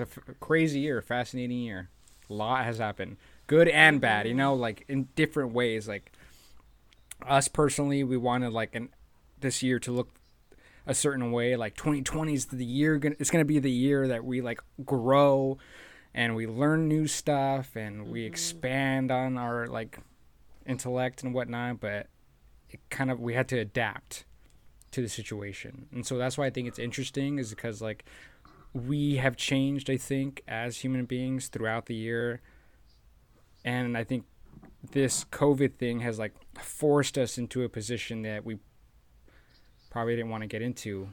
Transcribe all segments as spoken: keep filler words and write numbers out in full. It's a f- crazy year, fascinating year. A lot has happened, good and bad, you know, like in different ways. Like us personally, we wanted like an this year to look a certain way. Like twenty twenty is the year. Gonna, it's gonna be the year that we like grow, and we learn new stuff, and mm-hmm. we expand on our like intellect and whatnot. But it kind of we had to adapt to the situation, and so that's why I think it's interesting, is because like. We have changed, I think, as human beings throughout the year. And I think this COVID thing has like forced us into a position that we probably didn't want to get into.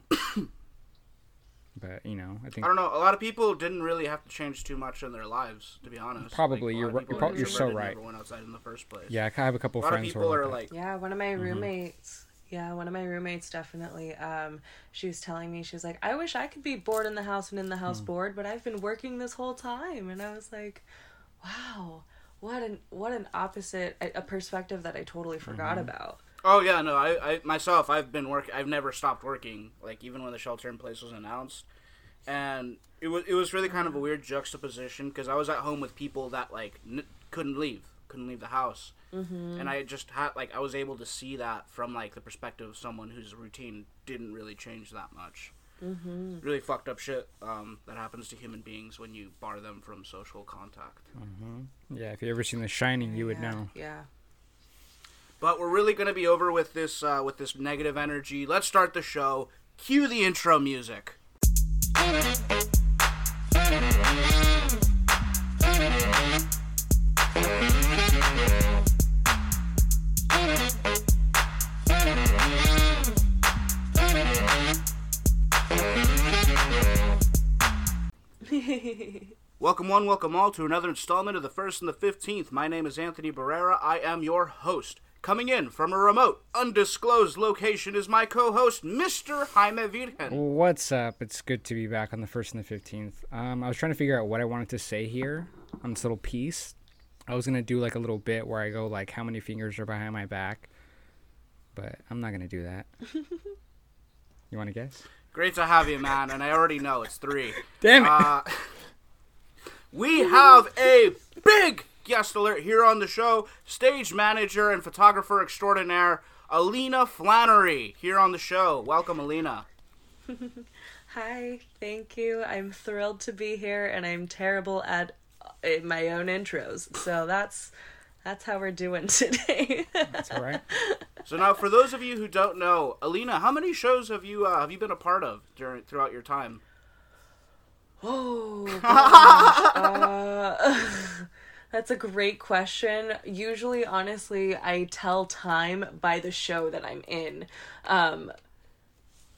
But, you know, I think... I don't know. A lot of people didn't really have to change too much in their lives, to be honest. Probably. Like, you're right. You're, pro- you're so right. Everyone outside in the first place. Yeah, I have a couple a friends who are like... like... Yeah, one of my mm-hmm. roommates... Yeah, one of my roommates definitely, um, she was telling me, she was like, I wish I could be bored in the house and in the house mm. bored, but I've been working this whole time. And I was like, wow, what an what an opposite, a perspective that I totally forgot mm-hmm. about. Oh, yeah, no, I, I myself, I've been working, I've never stopped working, like even when the shelter in place was announced. And it was, it was really kind of a weird juxtaposition, because I was at home with people that like n- couldn't leave. couldn't leave the house mm-hmm. and I just had like I was able to see that from like the perspective of someone whose routine didn't really change that much. Mm-hmm. Really fucked up shit um that happens to human beings when you bar them from social contact. Mm-hmm. Yeah, if you ever seen The Shining, you yeah. would know. Yeah, but we're really going to be over with this uh with this negative energy. Let's start the show. Cue the intro music. Welcome one, welcome all to another installment of the first and the fifteenth. My name is Anthony Barrera. I am your host. Coming in from a remote, undisclosed location is my co-host, Mister Jaime Virgen. What's up? It's good to be back on the first and the fifteenth. Um, I was trying to figure out what I wanted to say here on this little piece. I was going to do like a little bit where I go like how many fingers are behind my back, but I'm not going to do that. You want to guess? Great to have you, man, and I already know it's three. Damn it. Uh, we have a big guest alert here on the show. Stage manager and photographer extraordinaire, Alina Flanary, here on the show. Welcome, Alina. Hi, thank you. I'm thrilled to be here, and I'm terrible at my own intros, so that's... That's how we're doing today. That's all right. So now, for those of you who don't know, Alina, how many shows have you uh, have you been a part of during throughout your time? Oh, uh, that's a great question. Usually, honestly, I tell time by the show that I'm in. Um,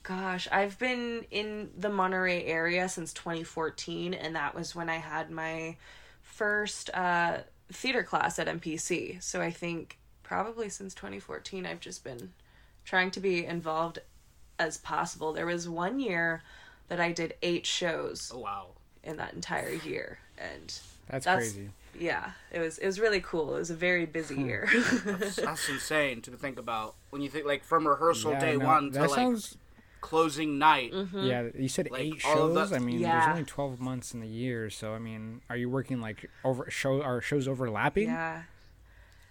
gosh, I've been in the Monterey area since twenty fourteen, and that was when I had my first... Uh, theater class at M P C. So I think probably since twenty fourteen I've just been trying to be involved as possible. There was one year that I did eight shows. Oh, wow. In that entire year, and that's, that's crazy. Yeah, it was it was really cool. It was a very busy year. that's, that's insane to think about when you think like from rehearsal yeah, day no, one to sounds... like closing night. Mm-hmm. Yeah, you said like eight shows. I mean, yeah. There's only twelve months in the year, so I mean, are you working like over show? Are shows overlapping? Yeah.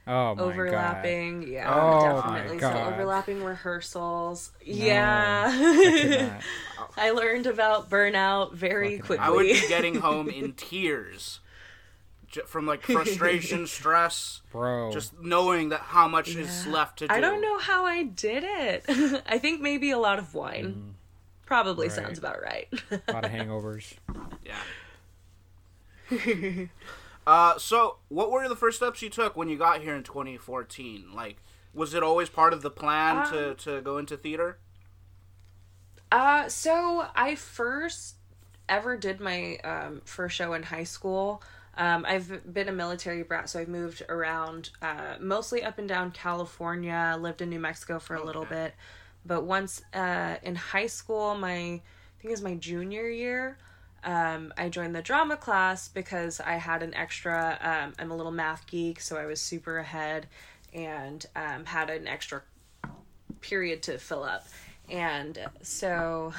Oh my overlapping, god. Overlapping, yeah, oh definitely. So overlapping rehearsals. No, yeah. I, I learned about burnout very quickly. I would be getting home in tears from like frustration, stress, bro. Just knowing that how much yeah. is left to do. I don't know how I did it. I think maybe a lot of wine. Mm. Probably right. Sounds about right. A lot of hangovers. Yeah. uh, so what were the first steps you took when you got here in twenty fourteen? Like, was it always part of the plan um, to, to go into theater? Uh, so I first ever did my um, first show in high school. Um, I've been a military brat, so I've moved around, uh, mostly up and down California, lived in New Mexico for a little okay. bit. But once, uh, in high school, my, I think it was my junior year, um, I joined the drama class because I had an extra, um, I'm a little math geek, so I was super ahead and, um, had an extra period to fill up. And so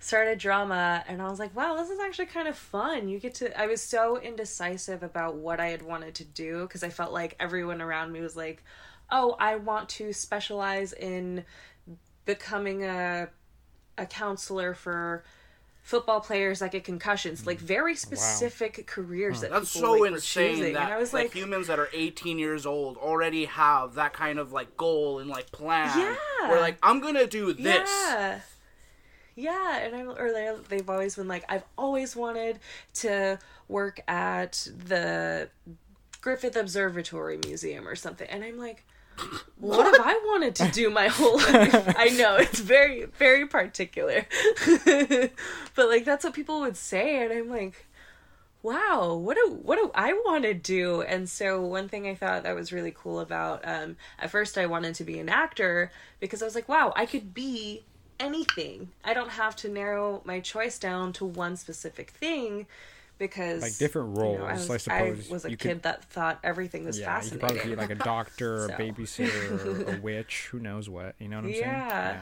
start a drama, and I was like, wow, this is actually kind of fun. You get to, I was so indecisive about what I had wanted to do, because I felt like everyone around me was like, oh, I want to specialize in becoming a a counselor for football players that get concussions, like very specific wow. careers that that's people, so like, insane that, and I was like, like humans that are eighteen years old already have that kind of like goal and like plan. Yeah, we're like, I'm gonna do this. Yeah, yeah. And I or they've always been like, I've always wanted to work at the Griffith Observatory Museum or something, and I'm like, what? What have I wanted to do my whole life? I know, it's very, very particular. But, like, that's what people would say, and I'm like, wow, what do, what do I want to do? And so one thing I thought that was really cool about, um, at first I wanted to be an actor, because I was like, wow, I could be anything. I don't have to narrow my choice down to one specific thing, because like different roles, you know, I, was, I suppose I was a you kid could, that thought everything was yeah, fascinating. You could probably be like a doctor, so. a babysitter, or a witch, who knows what. You know what I'm yeah.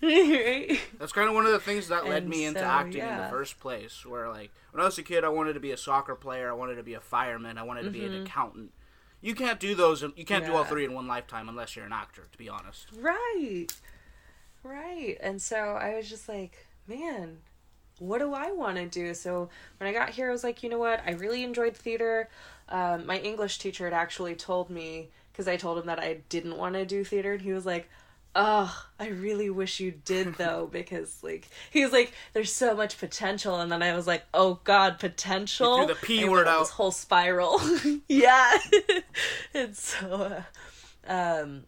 saying? Yeah, right. That's kind of one of the things that and led me into so, acting yeah. in the first place. Where like when I was a kid, I wanted to be a soccer player, I wanted to be a fireman, I wanted to mm-hmm. be an accountant. You can't do those. You can't yeah. do all three in one lifetime unless you're an actor, to be honest. Right, right. And so I was just like, man, what do I want to do? So when I got here, I was like, you know what? I really enjoyed theater. Um, my English teacher had actually told me, because I told him that I didn't want to do theater. And he was like, oh, I really wish you did though. Because like, he was like, there's so much potential. And then I was like, oh God, potential. You threw the P and word out. This whole spiral. Yeah. And so, uh, um,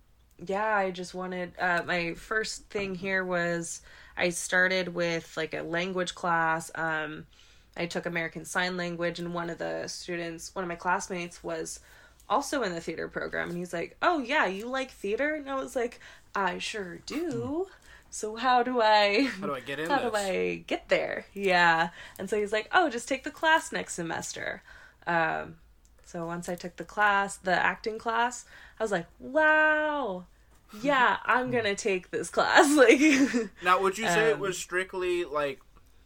yeah, I just wanted, uh, my first thing here was, I started with like a language class. Um, I took American Sign Language, and one of the students, one of my classmates, was also in the theater program. And he's like, oh yeah, you like theater? And I was like, I sure do. So how do I, how do I get in how this? do I get there? Yeah. And so he's like, oh, just take the class next semester. Um, so once I took the class, the acting class, I was like, wow, yeah, I'm gonna take this class. Like, now, would you say um, it was strictly like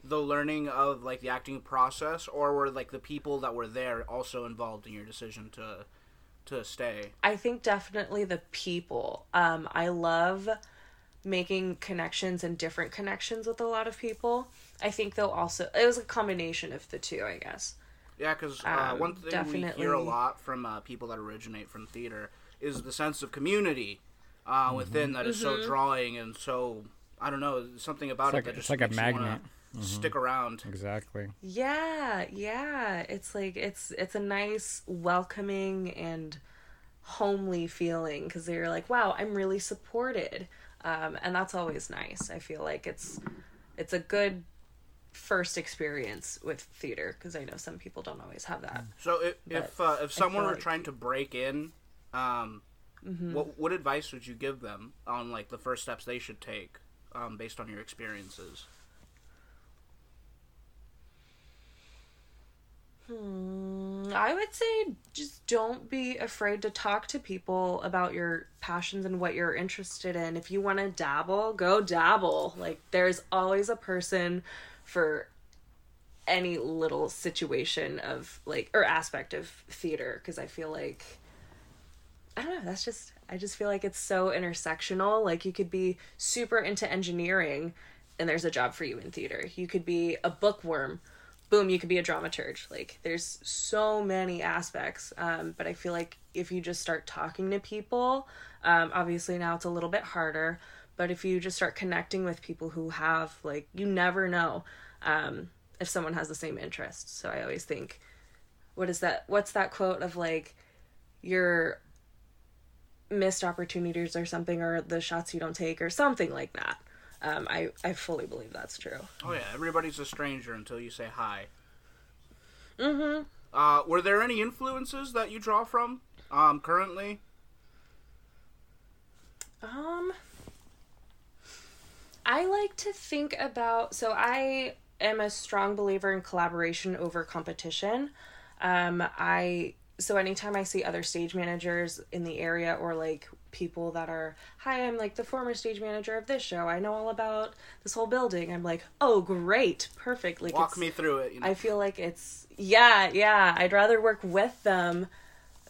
the learning of like the acting process, or were like the people that were there also involved in your decision to to stay? I think definitely the people. Um, I love making connections and different connections with a lot of people. I think they'll also it was a combination of the two, I guess. Yeah, because uh, um, one thing definitely. we hear a lot from uh, people that originate from theater is the sense of community. Uh, within that is mm-hmm. so drawing and so I don't know something about it's it like, that just it's like makes a magnet mm-hmm. stick around. Exactly. Yeah, yeah. It's like it's it's a nice, welcoming and homely feeling because they're like, wow, I'm really supported, um, and that's always nice. I feel like it's it's a good first experience with theater because I know some people don't always have that. So if but if uh, if someone were like... trying to break in. Um, Mm-hmm. What what advice would you give them on like the first steps they should take, um, based on your experiences? Hmm, I would say just don't be afraid to talk to people about your passions and what you're interested in. If you want to dabble, go dabble. Like there's always a person for any little situation of like or aspect of theater because I feel like. I don't know, that's just, I just feel like it's so intersectional. Like you could be super into engineering and there's a job for you in theater. You could be a bookworm, boom, you could be a dramaturge. Like there's so many aspects. Um, but I feel like if you just start talking to people, um, obviously now it's a little bit harder, but if you just start connecting with people who have like, you never know um, if someone has the same interests. So I always think, what is that? What's that quote of like, you're, missed opportunities or something or the shots you don't take or something like that. Um, I, I fully believe that's true. Oh yeah, everybody's a stranger until you say hi. Mm-hmm. Uh, were there any influences that you draw from um, currently? Um, I like to think about... So I am a strong believer in collaboration over competition. Um, I... So anytime I see other stage managers in the area, or like people that are, hi, I'm like the former stage manager of this show, I know all about this whole building, I'm like, oh, great, perfect. Like, walk me through it. You know? I feel like it's, yeah, yeah, I'd rather work with them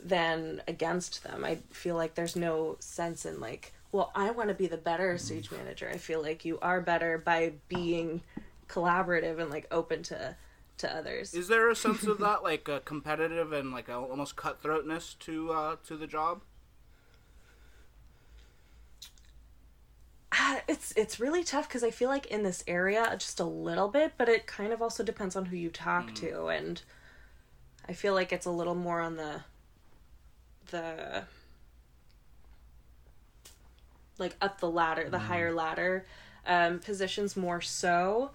than against them. I feel like there's no sense in like, well, I want to be the better stage manager. I feel like you are better by being collaborative and like open to to others. Is there a sense of that, like a competitive and like a, almost cutthroatness to uh, to the job? Uh, it's it's really tough because I feel like in this area just a little bit, but it kind of also depends on who you talk mm. to, and I feel like it's a little more on the the like up the ladder, the mm. higher ladder um, positions more so.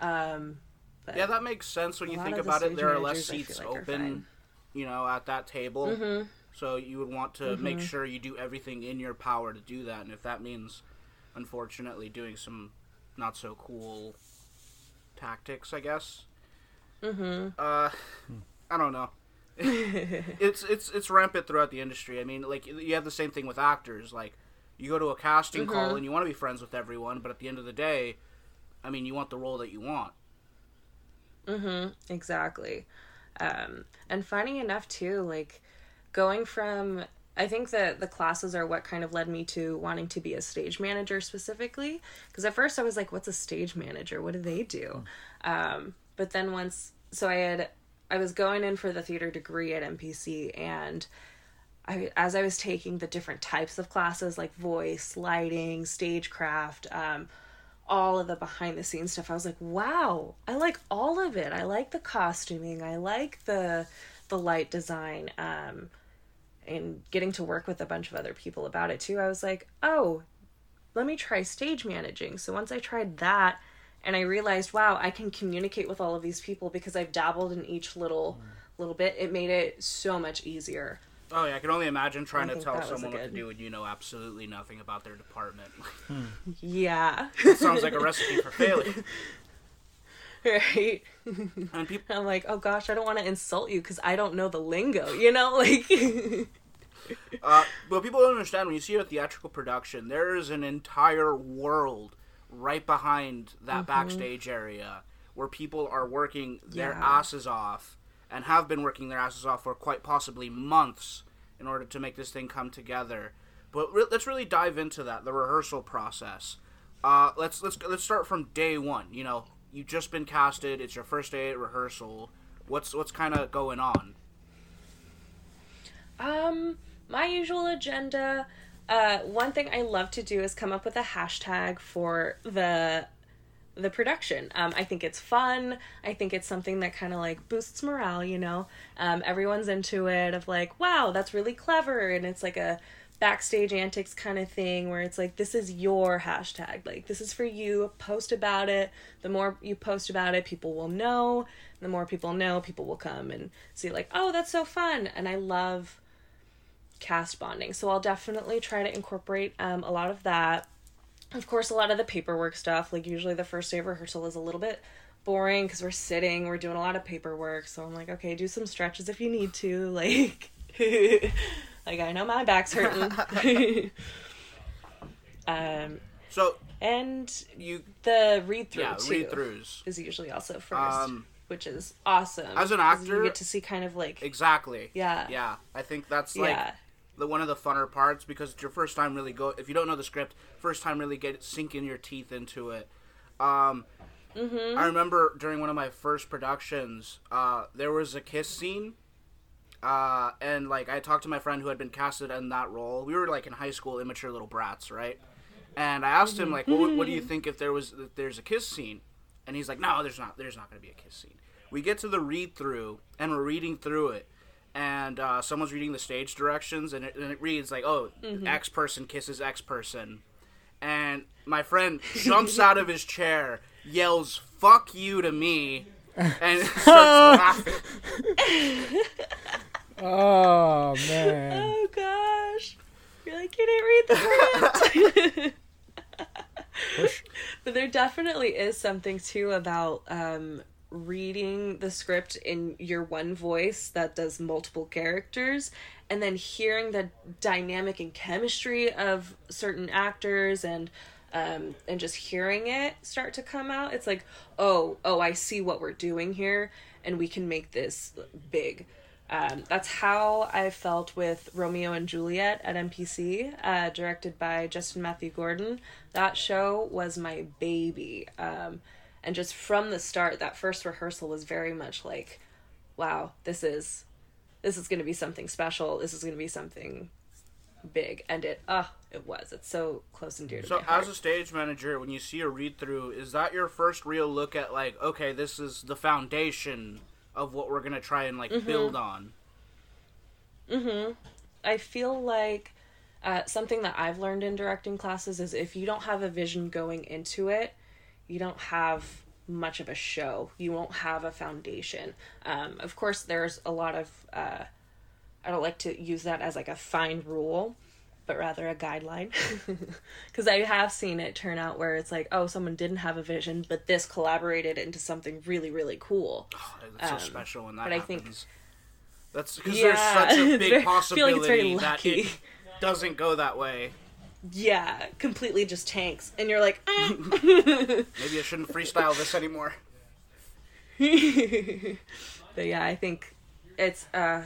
Um, But yeah, that makes sense when you think about it. There are less seats like open, you know, at that table. Mm-hmm. So you would want to mm-hmm. make sure you do everything in your power to do that. And if that means, unfortunately, doing some not so cool tactics, I guess. Mm-hmm. Uh, I don't know. it's it's it's rampant throughout the industry. I mean, like, you have the same thing with actors. Like, you go to a casting mm-hmm. call and you want to be friends with everyone, but at the end of the day, I mean, you want the role that you want. Mm-hmm, exactly. Um, and funny enough, too, like, going from... I think that the classes are what kind of led me to wanting to be a stage manager specifically. Because at first I was like, what's a stage manager? What do they do? Um, but then once... So I had... I was going in for the theater degree at M P C, and I, as I was taking the different types of classes, like voice, lighting, stagecraft... Um, all of the behind the scenes stuff, I was like, wow, I like all of it. I like the costuming, I like the the light design, um and getting to work with a bunch of other people about it too. I was like, oh, let me try stage managing. So once I tried that, and I realized, wow, I can communicate with all of these people because I've dabbled in each little mm. little bit. It made it so much easier. Oh, yeah, I can only imagine trying to tell someone good... what to do when you know absolutely nothing about their department. Hmm. Yeah. That sounds like a recipe for failure. Right? And people... I'm like, oh gosh, I don't want to insult you because I don't know the lingo, you know? Like. uh, but people don't understand, when you see a theatrical production, there is an entire world right behind that mm-hmm. backstage area where people are working their yeah. asses off. And have been working their asses off for quite possibly months in order to make this thing come together. But re- let's really dive into that, the rehearsal process. Uh, let's let's let's start from day one. You know, you've just been casted. It's your first day at rehearsal. What's what's kind of going on? Um, my usual agenda. Uh, one thing I love to do is come up with a hashtag for the. the production. Um, I think it's fun. I think it's something that kind of like boosts morale, you know, um, everyone's into it of like, wow, that's really clever. And it's like a backstage antics kind of thing where it's like, this is your hashtag. Like, this is for you. Post about it. The more you post about it, people will know. The more people know, people will come and see like, oh, that's so fun. And I love cast bonding. So I'll definitely try to incorporate um, a lot of that. Of course, a lot of the paperwork stuff, like usually the first day of rehearsal is a little bit boring because we're sitting, we're doing a lot of paperwork. So I'm like, okay, do some stretches if you need to. Like, like I know my back's hurting. um, so and you the read through yeah, too read-throughs. Is usually also first, um, which is awesome. As an actor, you get to see kind of like exactly yeah yeah. I think that's like. Yeah. The one of the funner parts, because it's your first time really go. If you don't know the script, first time really get sinking your teeth into it. Um, mm-hmm. I remember during one of my first productions, uh, there was a kiss scene, uh, and like I talked to my friend who had been casted in that role. We were like in high school, immature little brats, right? And I asked him like, "What, what do you think if there was if there's a kiss scene?" And he's like, "No, there's not. There's not going to be a kiss scene." We get to the read through, and we're reading through it. And uh, someone's reading the stage directions, and it, and it reads like, oh, mm-hmm. X person kisses X person. And my friend jumps out of his chair, yells, fuck you to me, and starts laughing. Oh, man. Oh, gosh. You're like, you didn't read the script. But there definitely is something, too, about um, reading the script in your one voice that does multiple characters, and then hearing the dynamic and chemistry of certain actors and um and just hearing it start to come out, it's like, oh oh I see what we're doing here, and we can make this big. Um, that's how I felt with Romeo and Juliet at M P C, uh, directed by Justin Matthew Gordon. That show was my baby. Um, and just from the start, that first rehearsal was very much like, wow, this is, this is going to be something special. This is going to be something big. And it, ah, uh, it was. It's so close and dear to my heart. So as a stage manager, when you see a read through, is that your first real look at like, okay, this is the foundation of what we're gonna try and like mm-hmm. build on? Mm-hmm. I feel like uh, something that I've learned in directing classes is if you don't have a vision going into it, you don't have much of a show. You won't have a foundation. Um, of course, there's a lot of uh, I don't like to use that as like a fine rule, but rather a guideline, because I have seen it turn out where it's like, oh, someone didn't have a vision, but this collaborated into something really, really cool. Oh, that's um, so special when that but happens. I think, that's because yeah, there's such a big possibility like that it doesn't go that way. Yeah, completely just tanks, and you're like, eh. Maybe I shouldn't freestyle this anymore. But yeah, I think it's... Uh,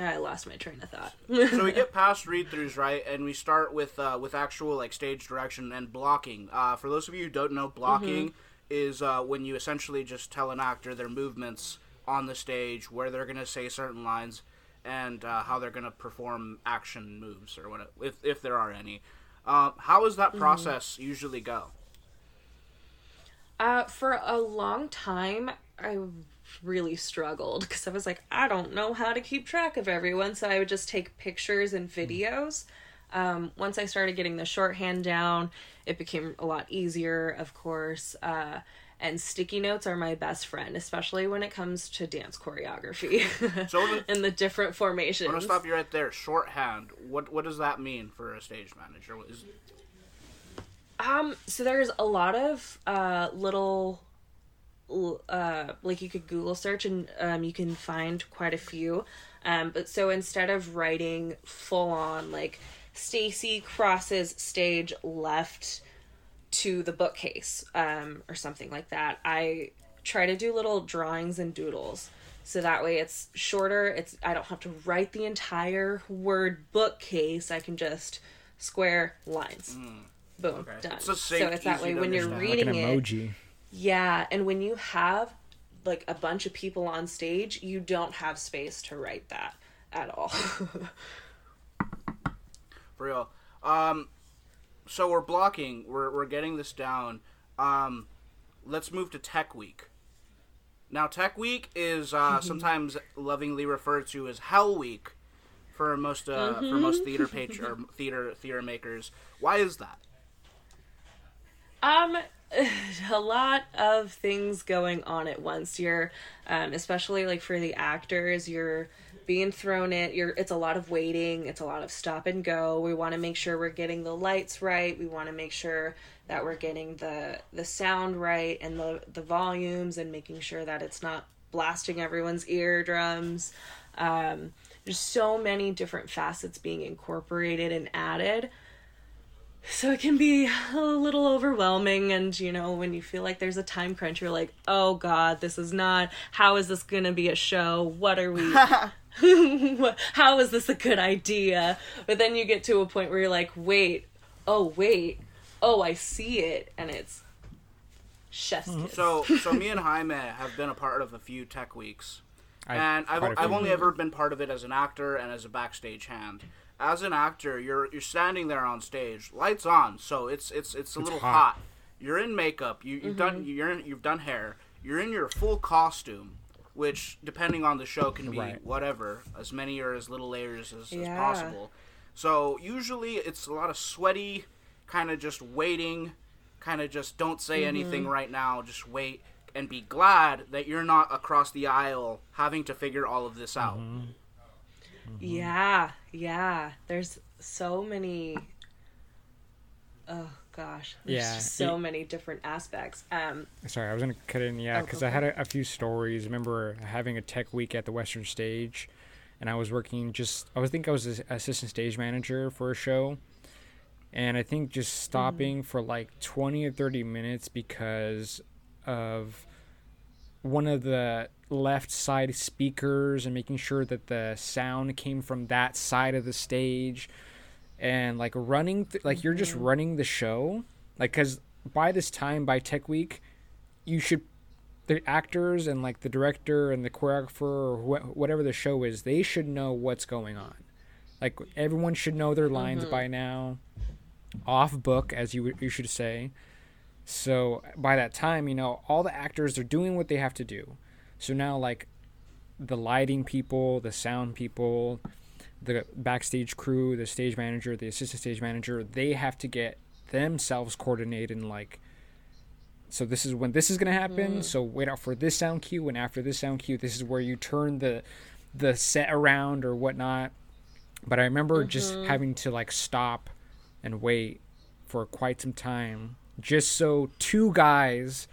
I lost my train of thought. So we get past read-throughs, right? And we start with uh, with actual like stage direction and blocking. Uh, for those of you who don't know, blocking mm-hmm. is uh, when you essentially just tell an actor their movements on the stage, where they're going to say certain lines, and uh, how they're going to perform action moves, or what, if if there are any. Uh, how does that process mm-hmm. usually go? Uh, for a long time, I... really struggled because I was like, I don't know how to keep track of everyone, so I would just take pictures and videos. Um, once I started getting the shorthand down, it became a lot easier, of course, uh, and sticky notes are my best friend, especially when it comes to dance choreography so and the different formations. I'm gonna stop you right there. Shorthand, what what does that mean for a stage manager? What is... Um, so there's a lot of uh, little Uh, like you could Google search and um, you can find quite a few. Um, but so instead of writing full on like Stacy crosses stage left to the bookcase um, or something like that, I try to do little drawings and doodles. So that way it's shorter. It's I don't have to write the entire word bookcase. I can just square lines. Mm. Boom, okay. Done. It's so it's that way when understand. You're reading like an emoji. It. Yeah, and when you have, like, a bunch of people on stage, you don't have space to write that at all. For real. Um, so we're blocking. We're we're getting this down. Um, let's move to Tech Week. Now, Tech Week is uh, sometimes lovingly referred to as Hell Week for most uh, mm-hmm. for most theater page or theater theater makers. Why is that? Um. A lot of things going on at once. You're, um, especially like for the actors, you're being thrown in. You're, it's a lot of waiting. It's a lot of stop and go. We want to make sure we're getting the lights right. We want to make sure that we're getting the the sound right and the the volumes and making sure that it's not blasting everyone's eardrums. Um, there's so many different facets being incorporated and added. So it can be a little overwhelming, and, you know, when you feel like there's a time crunch, you're like, oh, God, this is not, how is this going to be a show? What are we, how is this a good idea? But then you get to a point where you're like, wait, oh, wait, oh, I see it, and it's chef's kiss. So, so me and Jaime have been a part of a few Tech Weeks, I've and I've, I've only ever been part of it as an actor and as a backstage hand. As an actor, you're you're standing there on stage, lights on, so it's it's it's a it's little hot. hot. You're in makeup, you you've mm-hmm. done you're in, you've done hair, you're in your full costume, which depending on the show can be right. whatever, as many or as little layers as, yeah. as possible. So usually it's a lot of sweaty, kind of just waiting, kind of just don't say mm-hmm. anything right now, just wait and be glad that you're not across the aisle having to figure all of this out. Mm-hmm. Mm-hmm. Yeah, yeah. There's so many. Oh gosh. There's yeah. just so it, many different aspects. Um, sorry, I was going to cut in, yeah, because oh, I had a, a few stories. I remember having a tech week at the Western Stage, and I was working just, I was, think I was an assistant stage manager for a show, and I think just stopping mm-hmm. for like twenty or thirty minutes because of one of the left side speakers and making sure that the sound came from that side of the stage, and like running th- like mm-hmm. you're just running the show, like, because by this time, by tech week, you should, the actors and like the director and the choreographer or wh- whatever the show is, they should know what's going on. Like, everyone should know their lines mm-hmm. by now, off book, as you you should say. So by that time, you know, all the actors are doing what they have to do. So now, like, the lighting people, the sound people, the backstage crew, the stage manager, the assistant stage manager, they have to get themselves coordinated and, like, so this is when this is going to happen. Mm. So wait out for this sound cue. And after this sound cue, this is where you turn the the set around or whatnot. But I remember mm-hmm. just having to, like, stop and wait for quite some time just so two guys...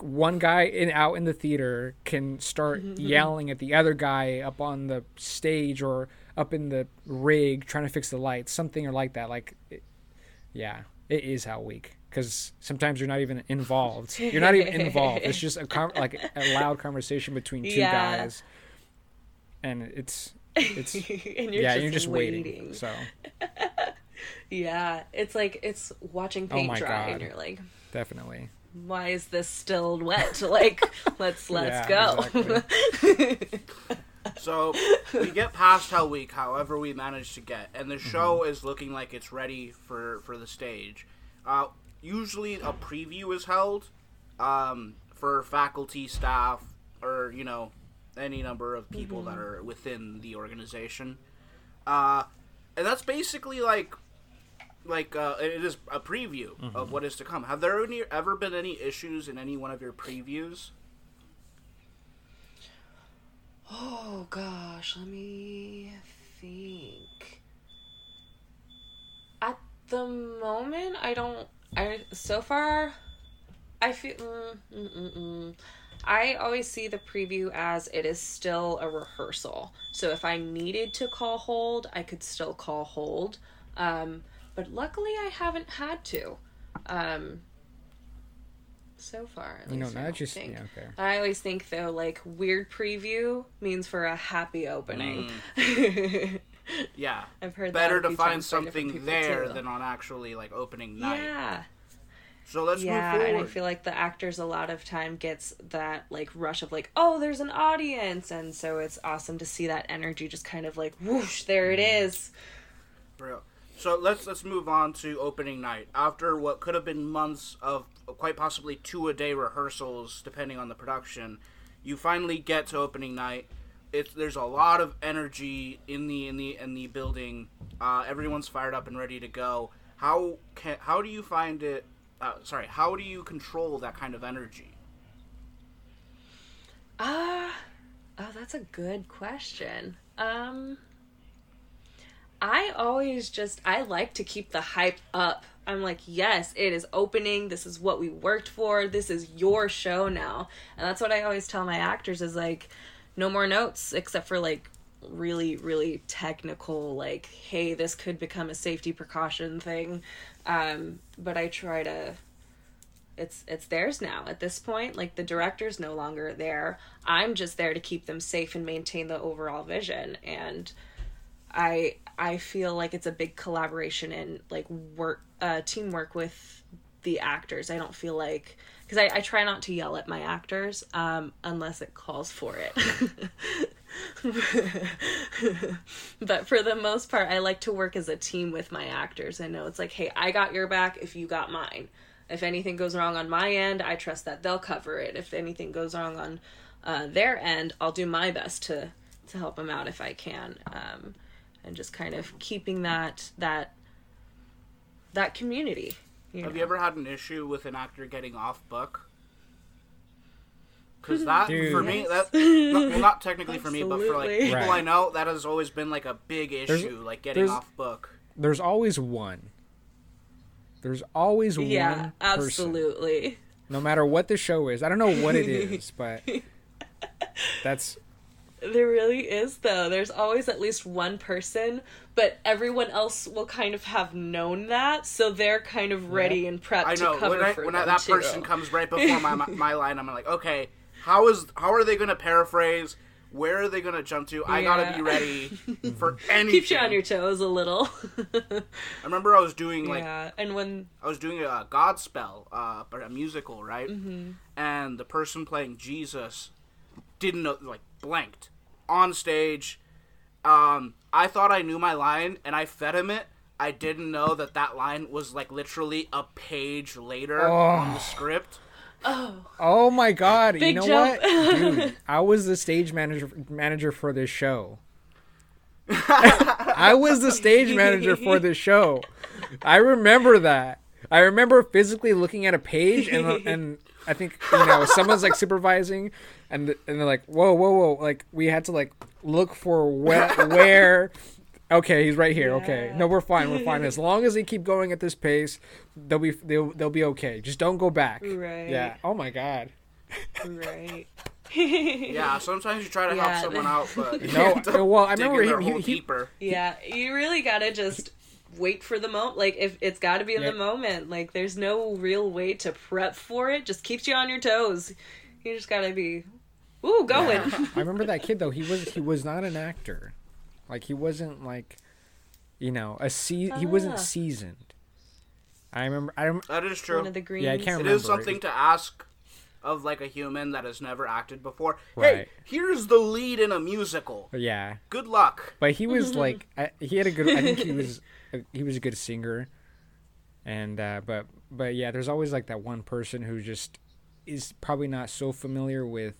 one guy in out in the theater can start mm-hmm. yelling at the other guy up on the stage or up in the rig trying to fix the lights, something or like that. Like, it, yeah, it is Hell Week, because sometimes you're not even involved. You're not even involved. It's just a com- like a loud conversation between two yeah. guys, and it's it's and you're yeah, just you're just waiting. waiting so. Yeah, it's like it's watching paint oh dry, God. And you're like, definitely. Why is this still wet? Like, let's let's yeah, go. Exactly. So we get past Hell Week, however we manage to get, and the show mm-hmm. is looking like it's ready for, for the stage. Uh, usually a preview is held um, for faculty, staff, or, you know, any number of people mm-hmm. that are within the organization. Uh, and that's basically like... Like, uh, it is a preview mm-hmm. of what is to come. Have there any, ever been any issues in any one of your previews? Oh, gosh. Let me think. At the moment, I don't... I So far, I feel... Mm, mm, mm. I always see the preview as it is still a rehearsal. So if I needed to call hold, I could still call hold. Um... But luckily, I haven't had to, um, so far. At you least know, not just think. Yeah, okay. I always think though, like, weird preview means for a happy opening. Mm. Yeah, I've heard better that to find something there too. Than on actually like opening night. Yeah. So let's yeah, move forward. Yeah, and I feel like the actors a lot of time gets that like rush of like, oh, there's an audience, and so it's awesome to see that energy just kind of like whoosh, there it is. Real. So let's let's move on to opening night. After what could have been months of quite possibly two-a-day rehearsals, depending on the production, you finally get to opening night. It's there's a lot of energy in the in the in the building. Uh, everyone's fired up and ready to go. How can how do you find it? Uh, sorry, how do you control that kind of energy? Ah, uh, oh, that's a good question. Um. I always just, I like to keep the hype up. I'm like, yes, it is opening. This is what we worked for. This is your show now. And that's what I always tell my actors is like, no more notes except for like really, really technical, like, hey, this could become a safety precaution thing. Um, but I try to, it's, it's theirs now at this point. Like the director's no longer there. I'm just there to keep them safe and maintain the overall vision. And I I feel like it's a big collaboration and like work uh, teamwork with the actors. I don't feel like because I, I try not to yell at my actors um, unless it calls for it. But for the most part, I like to work as a team with my actors. I know it's like, hey, I got your back if you got mine. If anything goes wrong on my end, I trust that they'll cover it. If anything goes wrong on uh, their end, I'll do my best to to help them out if I can. Um, And just kind of keeping that that that community. You know? Have you ever had an issue with an actor getting off book? Because that Dude. for me, that not, well, not technically for me, but for like people right. I know, that has always been like a big issue, there's, like getting off book. There's always one. There's always one yeah, person. Yeah, absolutely. No matter what the show is. I don't know what it is, but that's... There really is, though. There's always at least one person, but everyone else will kind of have known that, so they're kind of ready yeah. and prepped I know. to cover when I, for when them, I, that too. person comes right before my my line, I'm like, okay, how is how are they going to paraphrase? Where are they going to jump to? I yeah. got to be ready for anything. Keeps you on your toes a little. I remember I was doing, like, yeah. and when... I was doing a Godspell, uh, but a musical, right? Mm-hmm. And the person playing Jesus didn't know, like, blanked on stage. um I thought I knew my line and I fed him it. I didn't know that that line was, like, literally a page later oh. on the script. Oh, oh my god. Big you know jump. What dude, I was the stage manager manager for this show. I was the stage manager for this show. I remember that. I remember physically looking at a page and and I think, you know, someone's, like, supervising, and and they're like, whoa, whoa, whoa. Like, we had to, like, look for where, where... okay, he's right here. Yeah. Okay. No, we're fine. We're fine. As long as they keep going at this pace, they'll be they'll, they'll be okay. Just don't go back. Right. Yeah. Oh, my God. Right. Yeah, sometimes you try to yeah. help someone out, but... No, well, I remember him, he, he, deeper. Yeah, you really gotta just... wait for the moment. Like, if it's got to be in yep. the moment. Like, there's no real way to prep for it. Just keeps you on your toes. You just gotta be ooh going. Yeah. I remember that kid, though. He was he was not an actor. Like, he wasn't, like, you know, a se- ah. he wasn't seasoned. I remember. I rem- that is true. One of the greens. Yeah, I can't it remember. It is something it. to ask of, like, a human that has never acted before. Right. Hey, here's the lead in a musical. Yeah. Good luck. But he was like, I, he had a good. I think he was. He was a good singer, and uh, but but yeah, there's always, like, that one person who just is probably not so familiar with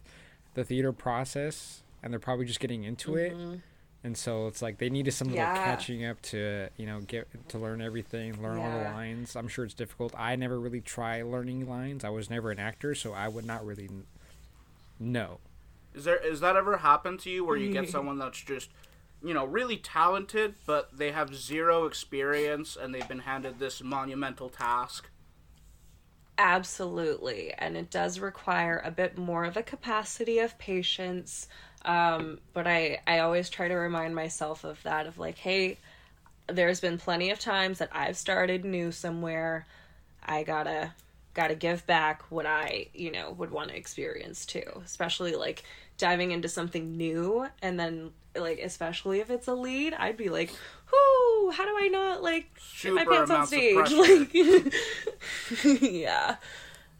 the theater process, and they're probably just getting into mm-hmm. it, and so it's like they needed some yeah. little catching up to, you know, get to learn everything, learn yeah. all the lines. I'm sure it's difficult. I never really try learning lines. I was never an actor, so I would not really n- know. Is there is that ever happened to you where you get someone that's just, you know, really talented, but they have zero experience and they've been handed this monumental task? Absolutely. And it does require a bit more of a capacity of patience. Um, but I, I always try to remind myself of that, of like, hey, there's been plenty of times that I've started new somewhere. I gotta, gotta give back what I, you know, would want to experience too, especially like diving into something new. And then, like, especially if it's a lead, I'd be like, whoo, how do I not, like, get my pants on stage? Like, yeah.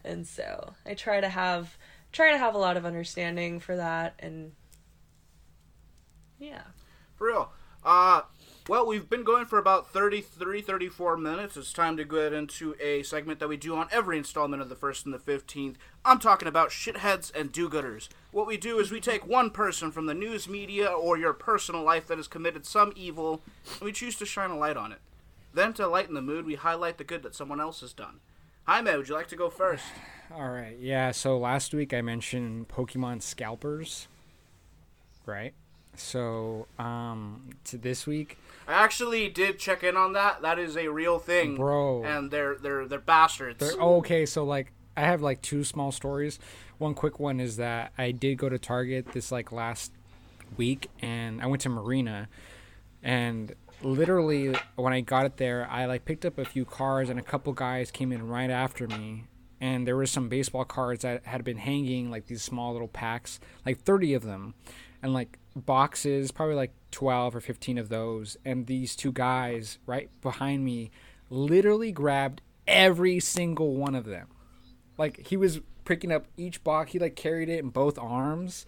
And so I try to have try to have a lot of understanding for that, and yeah. For real. Uh well, we've been going for about thirty-three, thirty-four minutes. It's time to go ahead into a segment that we do on every installment of the first and the fifteenth. I'm talking about shitheads and do-gooders. What we do is we take one person from the news media or your personal life that has committed some evil, and we choose to shine a light on it. Then, to lighten the mood, we highlight the good that someone else has done. Jaime, would you like to go first? All right. Yeah, so last week I mentioned Pokemon scalpers, right? So, um, to this week, I actually did check in on that. That is a real thing, bro. And they're they're they're bastards. They're, okay, so, like, I have, like, two small stories. One quick one is that I did go to Target this, like, last week, and I went to Marina, and literally when I got it there, I, like, picked up a few cards, and a couple guys came in right after me, and there were some baseball cards that had been hanging, like, these small little packs, like thirty of them, and, like, boxes, probably like twelve or fifteen of those, and these two guys right behind me literally grabbed every single one of them. Like, he was picking up each box. He, like, carried it in both arms,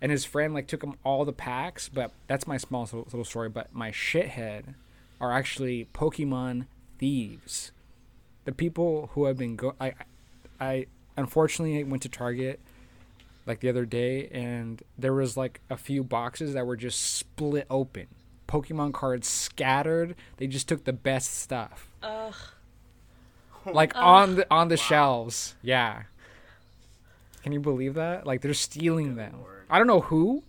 and his friend, like, took him all the packs. But that's my small little story. But my shithead are actually Pokemon thieves, the people who have been go I I unfortunately went to Target, like, the other day, and there was, like, a few boxes that were just split open. Pokemon cards scattered. They just took the best stuff. Ugh. Like, Ugh. on the on the wow. shelves. Yeah. Can you believe that? Like, they're stealing Good them. Lord. I don't know who.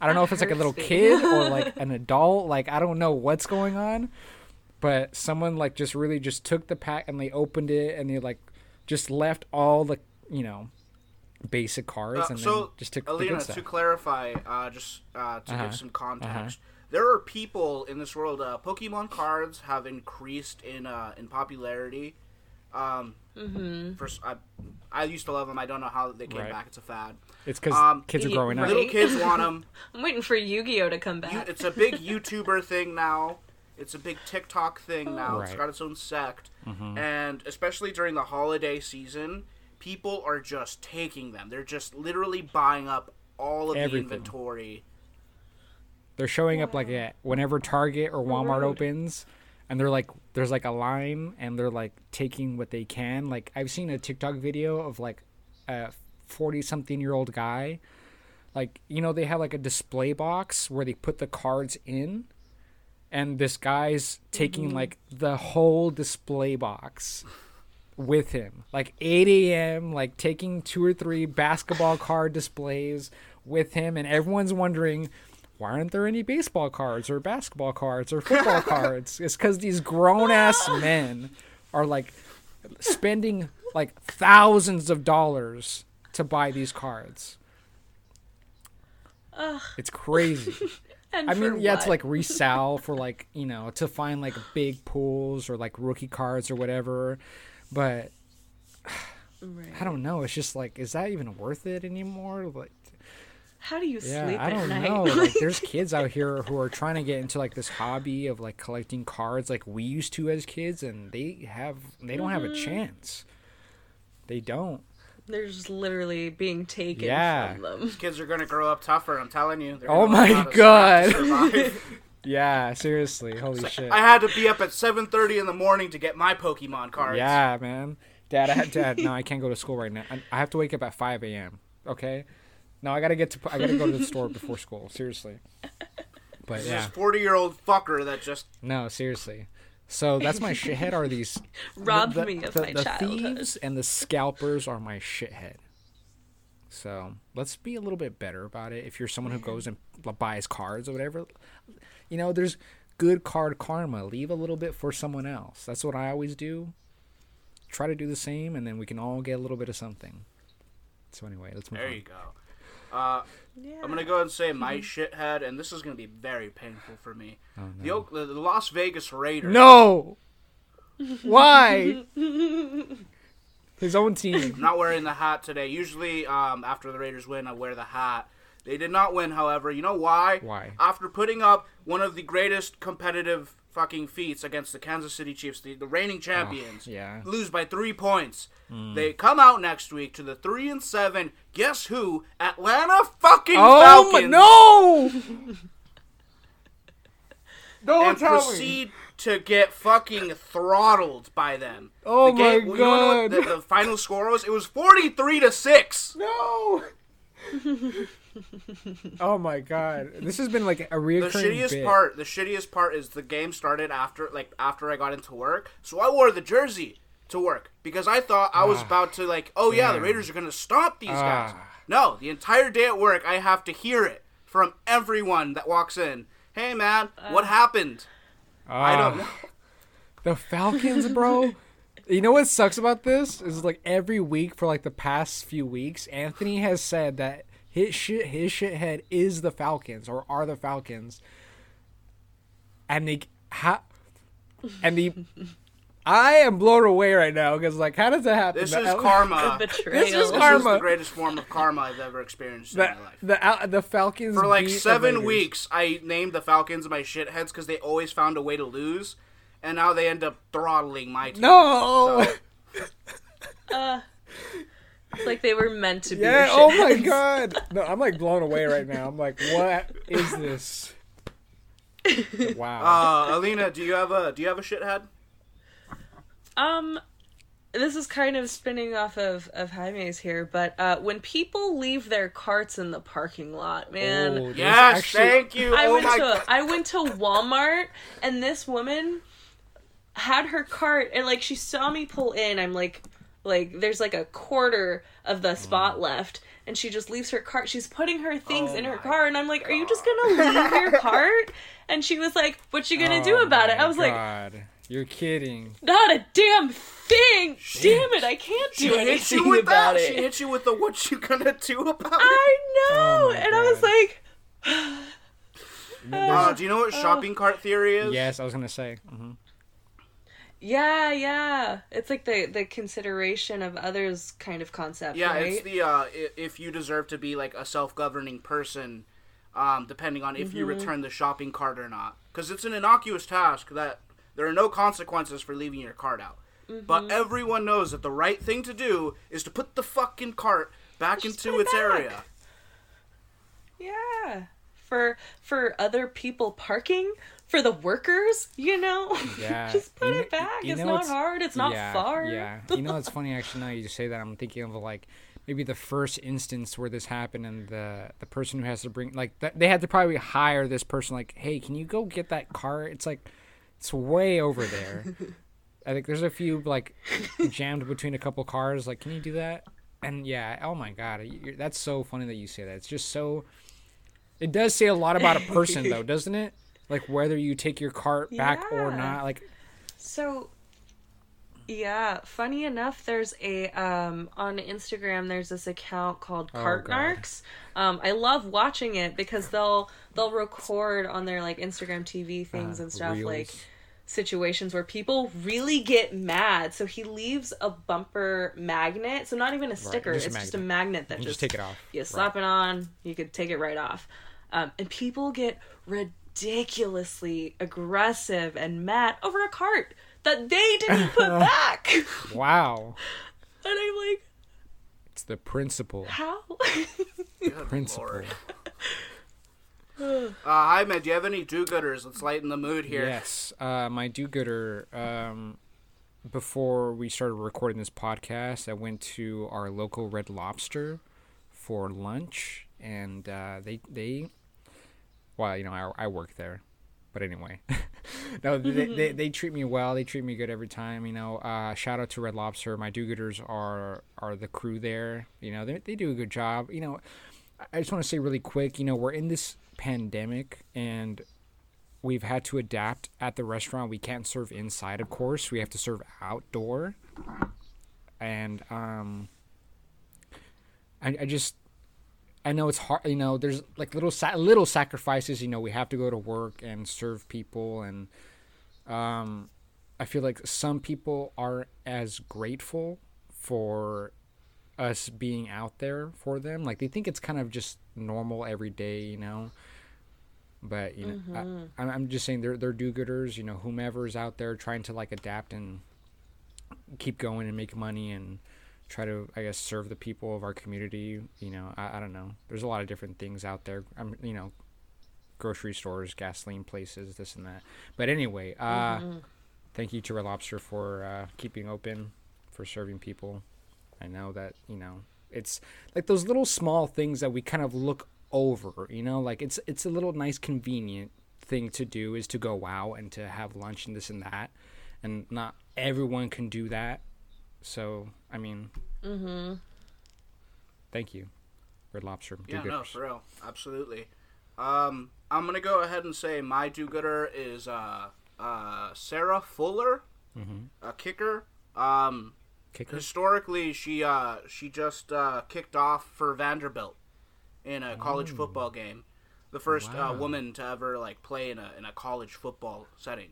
I don't that know if it's, like, a little me. kid or, like, an adult. Like, I don't know what's going on. but someone like just really just took the pack and they opened it and they like just left all the, you know, basic cards uh, and so then just took Alina, the good stuff. To clarify, uh, just uh, to uh-huh. give some context, uh-huh. there are people in this world. Uh, Pokemon cards have increased in uh, in popularity. Um, mm-hmm. First, I, I used to love them. I don't know how they came right. back. It's a fad. It's because um, kids are growing up. Right? Little kids want them. I'm waiting for Yu-Gi-Oh to come back. You, it's a big YouTuber thing now. It's a big TikTok thing now. Right. It's got its own sect, mm-hmm. and especially during the holiday season, people are just taking them. They're just literally buying up all of Everything. the inventory. They're showing wow. up like a, whenever Target or Walmart Rude. opens. And they're like, there's like a line, and they're like taking what they can. Like I've seen a TikTok video of like a forty-something-year-old guy. Like, you know, they have like a display box where they put the cards in, and this guy's taking mm-hmm. like the whole display box with him. Like eight a.m., like taking two or three basketball card displays with him, and everyone's wondering, why aren't there any baseball cards or basketball cards or football cards? It's because these grown-ass men are, like, spending, like, thousands of dollars to buy these cards. Ugh. It's crazy. I mean, yeah, what? It's, like, resell for, like, you know, to find, like, big pools or, like, rookie cards or whatever. But right. I don't know. It's just, like, is that even worth it anymore? Like, how do you yeah, sleep at night? I don't night? know. Like, there's kids out here who are trying to get into like this hobby of like collecting cards, like we used to as kids, and they have they don't mm-hmm. have a chance. They don't. They're just literally being taken yeah. from them. These kids are gonna grow up tougher. I'm telling you. They're oh my god. Yeah, seriously. Holy like, shit. I had to be up at seven thirty in the morning to get my Pokemon cards. Yeah, man. Dad, I had, Dad. No, I can't go to school right now. I have to wake up at five a.m. Okay. No, I gotta get to. I gotta go to the store before school. Seriously, but yeah, this forty-year-old fucker that just no, seriously. So that's my shithead. Are these robbed the, the, me of the, my the childhood? The thieves and the scalpers are my shithead. So let's be a little bit better about it. If you're someone who goes and buys cards or whatever, you know, there's good card karma. Leave a little bit for someone else. That's what I always do. Try to do the same, and then we can all get a little bit of something. So anyway, let's move on. There you go. Uh, yeah. I'm going to go ahead and say my mm-hmm. shithead, and this is going to be very painful for me. Oh, no. the, o- the Las Vegas Raiders. No! Why? His own team. I'm not wearing the hat today. Usually, um, after the Raiders win, I wear the hat. They did not win, however. You know why? Why? After putting up one of the greatest competitive fucking feats against the Kansas City Chiefs, the, the reigning champions, oh, yeah. lose by three points. Mm. They come out next week to the three and seven. Guess who? Atlanta fucking oh, Falcons. No! Don't and tell proceed me. to get fucking throttled by them. Oh the game, my god! You know what the, the final score was? It was forty-three to six. No. Oh my god! This has been like a reoccurring. The shittiest bit. part. The shittiest part is the game started after, like after I got into work, so I wore the jersey to work because I thought I was ah, about to like, oh yeah, damn. the Raiders are gonna stop these ah. guys. No, the entire day at work, I have to hear it from everyone that walks in. Hey man, uh, what happened? Uh, I don't know. The Falcons, bro. You know what sucks about this is like every week for like the past few weeks, Anthony has said that his shit, his shithead is the Falcons or are the Falcons, and they ha, and the. I am blown away right now because like, how does that happen? This the is Al- karma. This is karma. This is the greatest form of karma I've ever experienced in the, my life. The Al- the Falcons for like seven weeks. I named the Falcons my shitheads because they always found a way to lose. And now they end up throttling my team. No! So. uh, it's like they were meant to be. Yeah, oh my god. No, I'm like blown away right now. I'm like, what is this? Wow. Uh, Alina, do you have a do you have a shithead? Um, this is kind of spinning off of, of Jaime's here, but uh, when people leave their carts in the parking lot, man. Oh, yes, actually... thank you. I, oh went my... to, I went to Walmart, and this woman had her cart, and like she saw me pull in. I'm like, like there's like a quarter of the spot left, and she just leaves her cart. She's putting her things oh in her car, and I'm like, God. Are you just going to leave your cart? And she was like, what you going to oh do about it? I was God. like... You're kidding. Not a damn thing. Shit. Damn it, I can't do she anything hit you about that. it. She hit you with the what you gonna do about it. I know. Oh and God. I was like... uh, do you know what uh, shopping cart theory is? Yes, I was gonna say. Mm-hmm. Yeah, yeah. It's like the, the consideration of others kind of concept, yeah, right? It's the uh, if you deserve to be like a self-governing person, um, depending on if mm-hmm. you return the shopping cart or not. Because it's an innocuous task that... There are no consequences for leaving your cart out. Mm-hmm. But everyone knows that the right thing to do is to put the fucking cart back Just into it its back. area. Yeah. For for other people parking, for the workers, you know? Yeah. Just put you it know, back. It's not it's, hard. It's not yeah, far. Yeah. You know, it's funny, actually, now you say that. I'm thinking of, like, maybe the first instance where this happened and the, the person who has to bring, like, th- they had to probably hire this person, like, hey, can you go get that cart? It's like... It's way over there. I think there's a few, like, jammed between a couple cars. Like, can you do that? And, yeah, oh, my God. You're, that's so funny that you say that. It's just so... It does say a lot about a person, though, doesn't it? Like, whether you take your cart back yeah. or not. Like, so, yeah. Funny enough, there's a... Um, on Instagram, there's this account called Cart oh, Narcs. Um, I love watching it because they'll... They'll record on their, like, Instagram T V things uh, and stuff, reels. like, situations where people really get mad. So he leaves a bumper magnet. So not even a sticker. Right, just it's a just a magnet that you just... Just take it off. You slap right. it on. You could take it right off. Um, and people get ridiculously aggressive and mad over a cart that they didn't put back. Wow. And I'm like... It's the principle. How? Principle. Lord. Uh, Jaime, do you have any do-gooders? Let's lighten the mood here. Yes, uh, my do-gooder, um, before we started recording this podcast, I went to our local Red Lobster for lunch, and uh, they, they, well, you know, I, I work there, but anyway, no, they, they, they treat me well, they treat me good every time, you know, uh, shout out to Red Lobster. My do-gooders are, are the crew there, you know, they, they do a good job, you know. I just want to say really quick, you know, we're in this pandemic and we've had to adapt at the restaurant. We can't serve inside, of course. We have to serve outdoor. And um, I, I just, I know it's hard, you know, there's like little little sacrifices, you know, we have to go to work and serve people. And um, I feel like some people aren't as grateful for us being out there for them. Like, they think it's kind of just normal every day, you know, but you know, mm-hmm. I, I'm just saying they're, they're do-gooders, you know, whomever's out there trying to, like, adapt and keep going and make money and try to, I guess, serve the people of our community. You know, I, I don't know, there's a lot of different things out there. I'm, you know, grocery stores, gasoline places, this and that, but anyway, uh mm-hmm. thank you to Red Lobster for uh keeping open, for serving people. I know that, you know, it's like those little small things that we kind of look over, you know, like it's it's a little nice, convenient thing to do is to go out and to have lunch and this and that. And not everyone can do that. So, I mean, mm-hmm. thank you, Red Lobster. Yeah, no, for real. Absolutely. Um, I'm going to go ahead and say my do-gooder is uh, uh, Sarah Fuller, mm-hmm. a kicker. Um Kicker? Historically, she uh, she just uh, kicked off for Vanderbilt in a college Ooh. football game, the first wow. uh, woman to ever, like, play in a in a college football setting.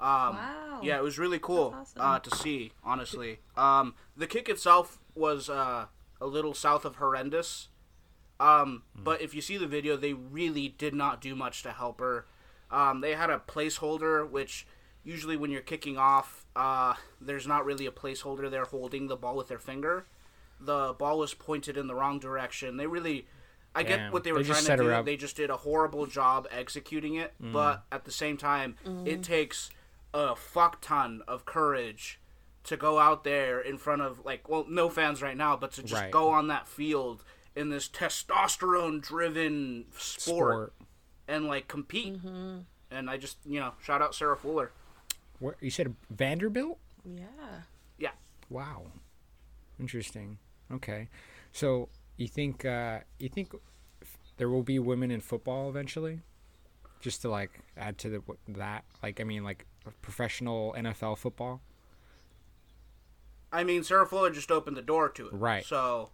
Um, wow! Yeah, it was really cool awesome. uh, to see. Honestly, um, the kick itself was uh, a little south of horrendous, um, mm. but if you see the video, they really did not do much to help her. Um, they had a placeholder, which usually when you're kicking off. Uh, there's not really a placeholder there holding the ball with their finger. The ball was pointed in the wrong direction. They really, I Damn. get what they were they trying to do. They just did a horrible job executing it. Mm. But at the same time, mm. it takes a fuck ton of courage to go out there in front of, like, well, no fans right now, but to just right. go on that field in this testosterone-driven sport, sport. and, like, compete. Mm-hmm. And I just, you know, shout out Sarah Fuller. What, you said Vanderbilt? Yeah. Yeah. Wow. Interesting. Okay. So, You think uh, you think there will be women in football eventually? Just to like add to the, that, like I mean, like professional N F L football. I mean, Sarah Fuller just opened the door to it, right? So,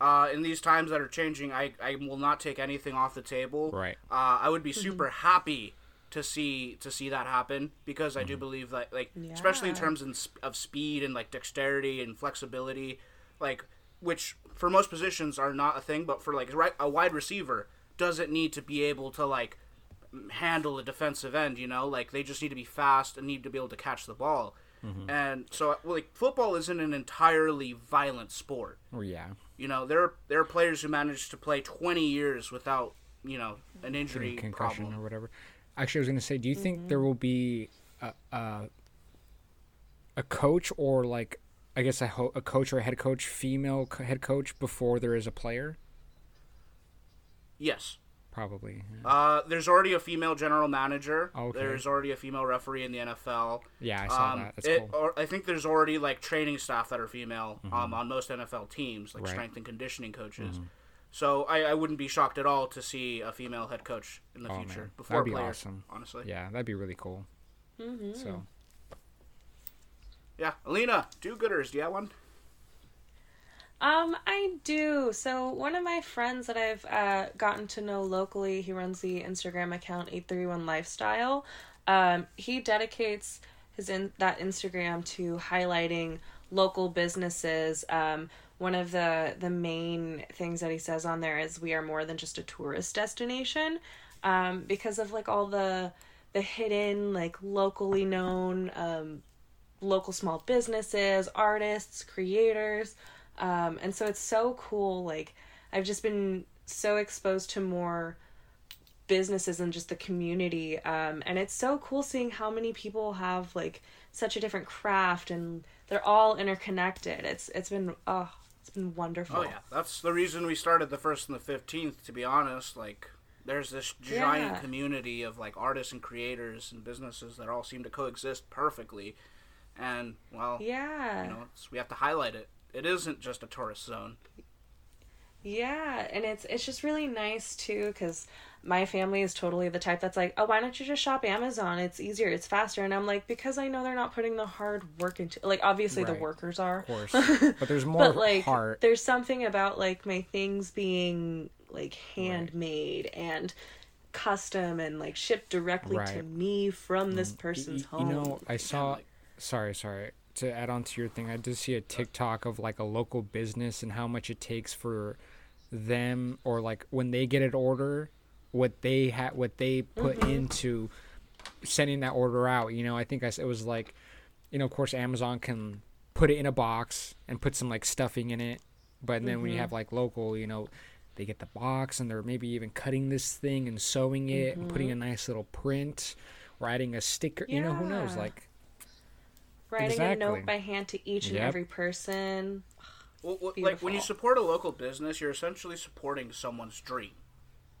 uh, in these times that are changing, I I will not take anything off the table, right? Uh, I would be super happy to see to see that happen because I mm-hmm. do believe that, like, yeah. especially in terms in, of speed and like dexterity and flexibility, like. Which for most positions are not a thing, but for like a wide receiver doesn't need to be able to like handle a defensive end, you know, like they just need to be fast and need to be able to catch the ball. Mm-hmm. And so like football isn't an entirely violent sport. Oh yeah. You know, there are, there are players who manage to play twenty years without, you know, an injury concussion problem. Or whatever. Actually, I was going to say, do you mm-hmm. think there will be a, a, a coach or like, I guess a, ho- a coach or a head coach, female co- head coach, before there is a player? Yes. Probably. Yeah. Uh, there's already a female general manager. Okay. There's already a female referee in the N F L. Yeah, I saw um, that. That's it, cool. Or, I think there's already, like, training staff that are female mm-hmm. um, on most N F L teams, like right. strength and conditioning coaches. Mm-hmm. So I, I wouldn't be shocked at all to see a female head coach in the oh, future. Man. Before that'd be a player, awesome. Honestly. Yeah, that'd be really cool. Mm-hmm. So... Yeah, Alina, do-gooders, do you have one? Um, I do. So one of my friends that I've uh, gotten to know locally, he runs the Instagram account eight thirty-one Lifestyle. Um, he dedicates his in- that Instagram to highlighting local businesses. Um, one of the, the main things that he says on there is we are more than just a tourist destination um, because of like all the the hidden, like locally known um local small businesses, artists, creators, um, and so it's so cool. Like, I've just been so exposed to more businesses and just the community, um, and it's so cool seeing how many people have like such a different craft, and they're all interconnected. It's it's been oh, it's been wonderful. Oh yeah, that's the reason we started the first and the fifteenth. To be honest, like there's this giant yeah. community of like artists and creators and businesses that all seem to coexist perfectly. And, well, yeah. you know, it's, we have to highlight it. It isn't just a tourist zone. Yeah, and it's it's just really nice, too, because my family is totally the type that's like, oh, why don't you just shop Amazon? It's easier, it's faster. And I'm like, because I know they're not putting the hard work into it. Like, obviously right. the workers are. Of course. But there's more but, like, heart. There's something about, like, my things being, like, handmade right. and... custom and, like, shipped directly right. to me from this person's you, home. You know, I saw... Like, Sorry, sorry. to add on to your thing, I did see a TikTok of like a local business and how much it takes for them, or like when they get an order, what they had, what they put mm-hmm. into sending that order out. You know, I think I it was like, you know, of course Amazon can put it in a box and put some like stuffing in it, but then mm-hmm. when you have like local, you know, they get the box and they're maybe even cutting this thing and sewing it mm-hmm. and putting a nice little print, writing a sticker. Yeah. You know, who knows, like. Writing exactly. a note by hand to each and yep. every person. Well, well, like when you support a local business, you're essentially supporting someone's dream.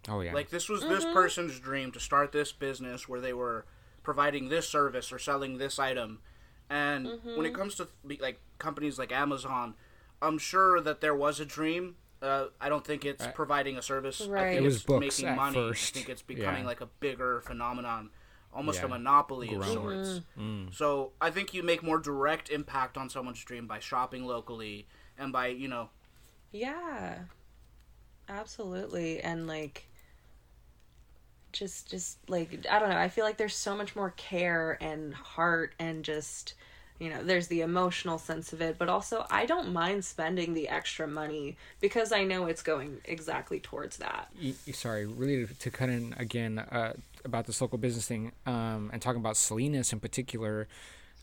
Oh yeah. Like this was mm-hmm. this person's dream to start this business where they were providing this service or selling this item. And mm-hmm. when it comes to like companies like Amazon, I'm sure that there was a dream. Uh, I don't think it's right. providing a service. Right. I think it was it's books making at money. First. I think it's becoming yeah. like a bigger phenomenon. Almost yeah. a monopoly Grown. Of sorts. Mm-hmm. Mm. So I think you make more direct impact on someone's dream by shopping locally and by, you know. Yeah, absolutely. And like, just, just like, I don't know. I feel like there's so much more care and heart and just, you know, there's the emotional sense of it, but also I don't mind spending the extra money because I know it's going exactly towards that. You, sorry, really to, to cut in again uh, about this local business thing um, and talking about Salinas in particular,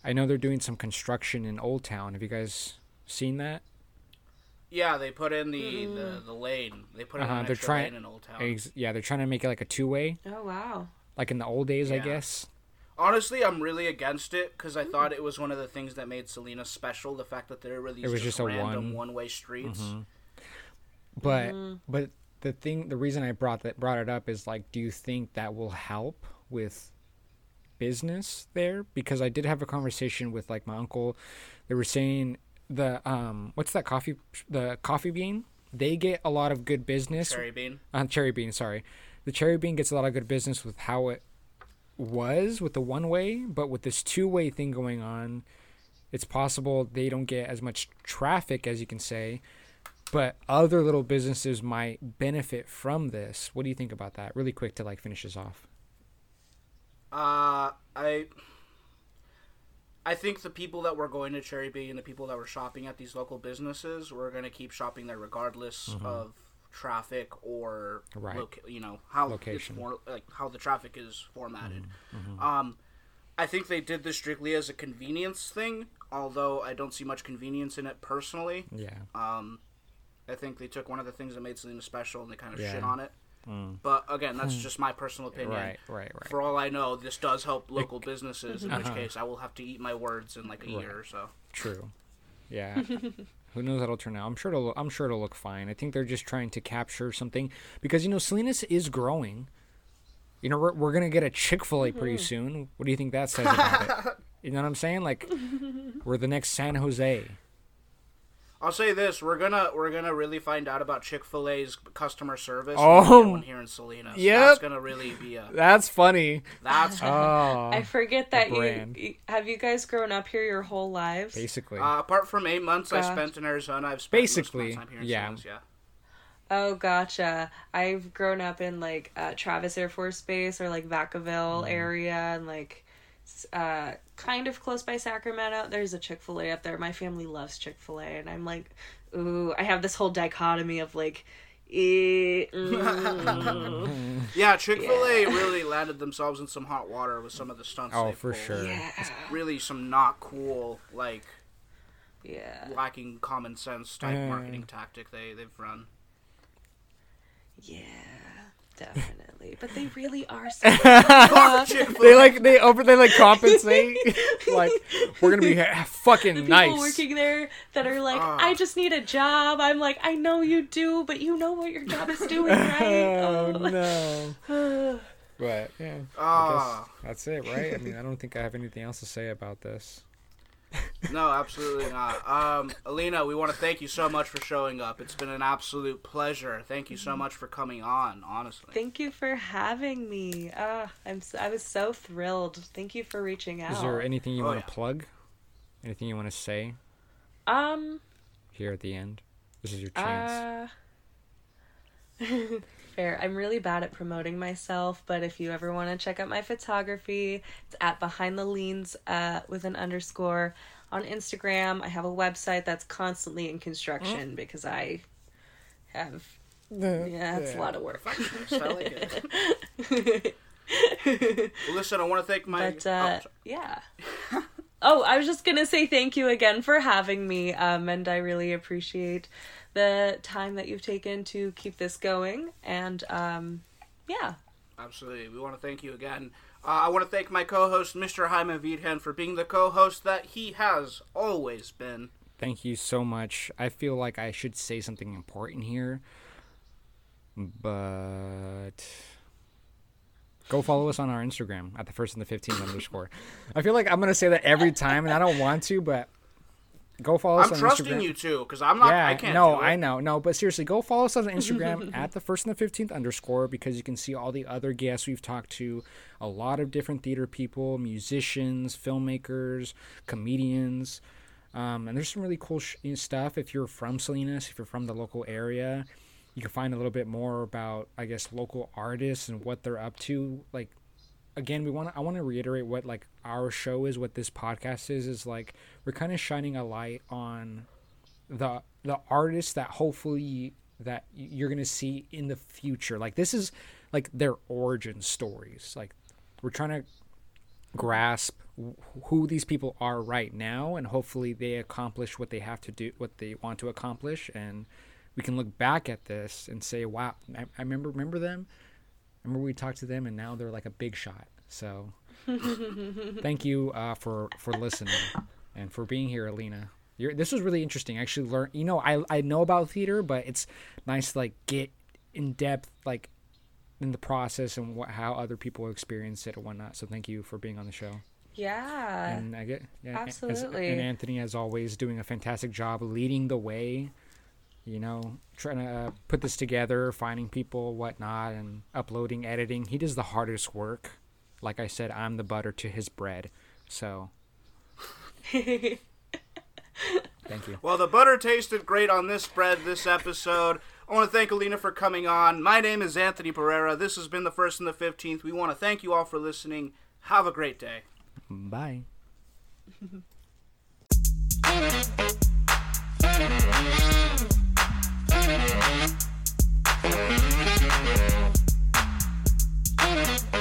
I know they're doing some construction in Old Town. Have you guys seen that? Yeah, they put in the, mm. the, the lane. They put in uh-huh, an extra trying, lane in Old Town. Ex- yeah, they're trying to make it like a two-way. Oh, wow. Like in the old days, yeah. I guess. Honestly, I'm really against it because I thought it was one of the things that made Salinas special, the fact that there were these it was just, just a random one way streets. Mm-hmm. But mm. but the thing, the reason I brought that brought it up is like, do you think that will help with business there? Because I did have a conversation with like my uncle. They were saying the um, what's that coffee? The coffee bean. they get a lot of good business. Cherry Bean. Uh, Cherry Bean, sorry. The Cherry Bean gets a lot of good business with how it was with the one-way, but with this two-way thing going on, it's possible they don't get as much traffic as you can say, but other little businesses might benefit from this. What do you think about that? Really quick to like finish this off. Uh, I... I think the people that were going to Cherry Bean and the people that were shopping at these local businesses were going to keep shopping there regardless mm-hmm. of traffic or, right. loca- you know, how location, it's more, like how the traffic is formatted. Mm-hmm. Um, I think they did this strictly as a convenience thing, although I don't see much convenience in it personally. Yeah. Um, I think they took one of the things that made Selena special and they kind of yeah. shit on it. Mm. But again, that's just my personal opinion. Right, right, right. For all I know, this does help local businesses, in uh-huh. which case I will have to eat my words in like a right. year or so. True. Yeah. Who knows how it'll turn out? I'm sure it'll. I'm sure it'll look fine. I think they're just trying to capture something because you know Salinas is growing. You know we're we're gonna get a Chick-fil-A mm-hmm. pretty soon. What do you think that says about it? You know what I'm saying? Like we're the next San Jose. I'll say this: we're gonna we're gonna really find out about Chick-fil-A's customer service. Oh, here in Salinas, yep. That's gonna really be a. That's funny. That's. Oh, I forget that you, you have you guys grown up here your whole lives. Basically, uh, apart from eight months Gosh. I spent in Arizona, I've spent basically most of my time here in yeah. Salinas, yeah. Oh, gotcha. I've grown up in like uh, Travis Air Force Base or like Vacaville mm. area and like. Uh, kind of close by Sacramento. There's a Chick-fil-A up there. My family loves Chick-fil-A, and I'm like, ooh, I have this whole dichotomy of like, eh, mm. yeah, Chick-fil-A yeah. really landed themselves in some hot water with some of the stunts. Oh, they for pulled. Sure. Yeah. It's really some not cool, like, yeah, lacking common sense type uh, marketing tactic they they've run. Yeah. Definitely, but they really are. So they like they over they like compensate. Like we're gonna be fucking the people nice. People working there that are like, uh. I just need a job. I'm like, I know you do, but you know what your job is doing, right? oh, oh no. But yeah, uh. I guess that's it, right? I mean, I don't think I have anything else to say about this. No, absolutely not. Um, Alina, we want to thank you so much for showing up. It's been an absolute pleasure. Thank you so much for coming on, honestly. Thank you for having me. Uh, I'm so, I was so thrilled. Thank you for reaching out. Is there anything you oh, want to yeah. plug? Anything you want to say? Um. Here at the end? This is your chance. Uh... Fair. I'm really bad at promoting myself, but if you ever want to check out my photography, it's at behind the leans uh, with an underscore on Instagram. I have a website that's constantly in construction mm. because I have yeah, yeah, it's a lot of work. I like it. Well, listen, I want to thank my. But, uh, oh, yeah. Oh, I was just gonna say thank you again for having me, um, and I really appreciate. The time that you've taken to keep this going, and um, yeah. Absolutely. We want to thank you again. Uh, I want to thank my co-host, Mister Jaime Virgen, for being the co-host that he has always been. Thank you so much. I feel like I should say something important here, but... Go follow us on our Instagram, at the first and the fifteenth underscore. I feel like I'm going to say that every time, and I don't want to, but... Go follow us I'm on Instagram. I'm trusting you too, because I'm not. Yeah, I can't. No, do it. I know. No, but seriously, go follow us on Instagram at the first and the fifteenth underscore because you can see all the other guests we've talked to, a lot of different theater people, musicians, filmmakers, comedians, um, and there's some really cool sh- stuff. If you're from Salinas, if you're from the local area, you can find a little bit more about, I guess, local artists and what they're up to. Like, again, we want to. I want to reiterate what like our show is, what this podcast is. Is like we're kind of shining a light on the the artists that hopefully that you're gonna see in the future. Like this is like their origin stories. Like we're trying to grasp who these people are right now, and hopefully they accomplish what they have to do, what they want to accomplish, and we can look back at this and say, "Wow, I, I remember remember them." Remember we talked to them and now they're like a big shot. So thank you uh, for, for listening and for being here, Alina. You're, this was really interesting. I actually learned, you know, I, I know about theater, but it's nice to like get in depth, like in the process and what, how other people experience it and whatnot. So thank you for being on the show. Yeah. And I get, yeah, absolutely. As, and Anthony, as always, doing a fantastic job leading the way. you know, trying to put this together, finding people, whatnot, and uploading, editing. He does the hardest work. Like I said, I'm the butter to his bread. So, thank you. Well, the butter tasted great on this bread this episode. I want to thank Alina for coming on. My name is Anthony Barrera. This has been the first and the fifteenth. We want to thank you all for listening. Have a great day. Bye. We'll be right back.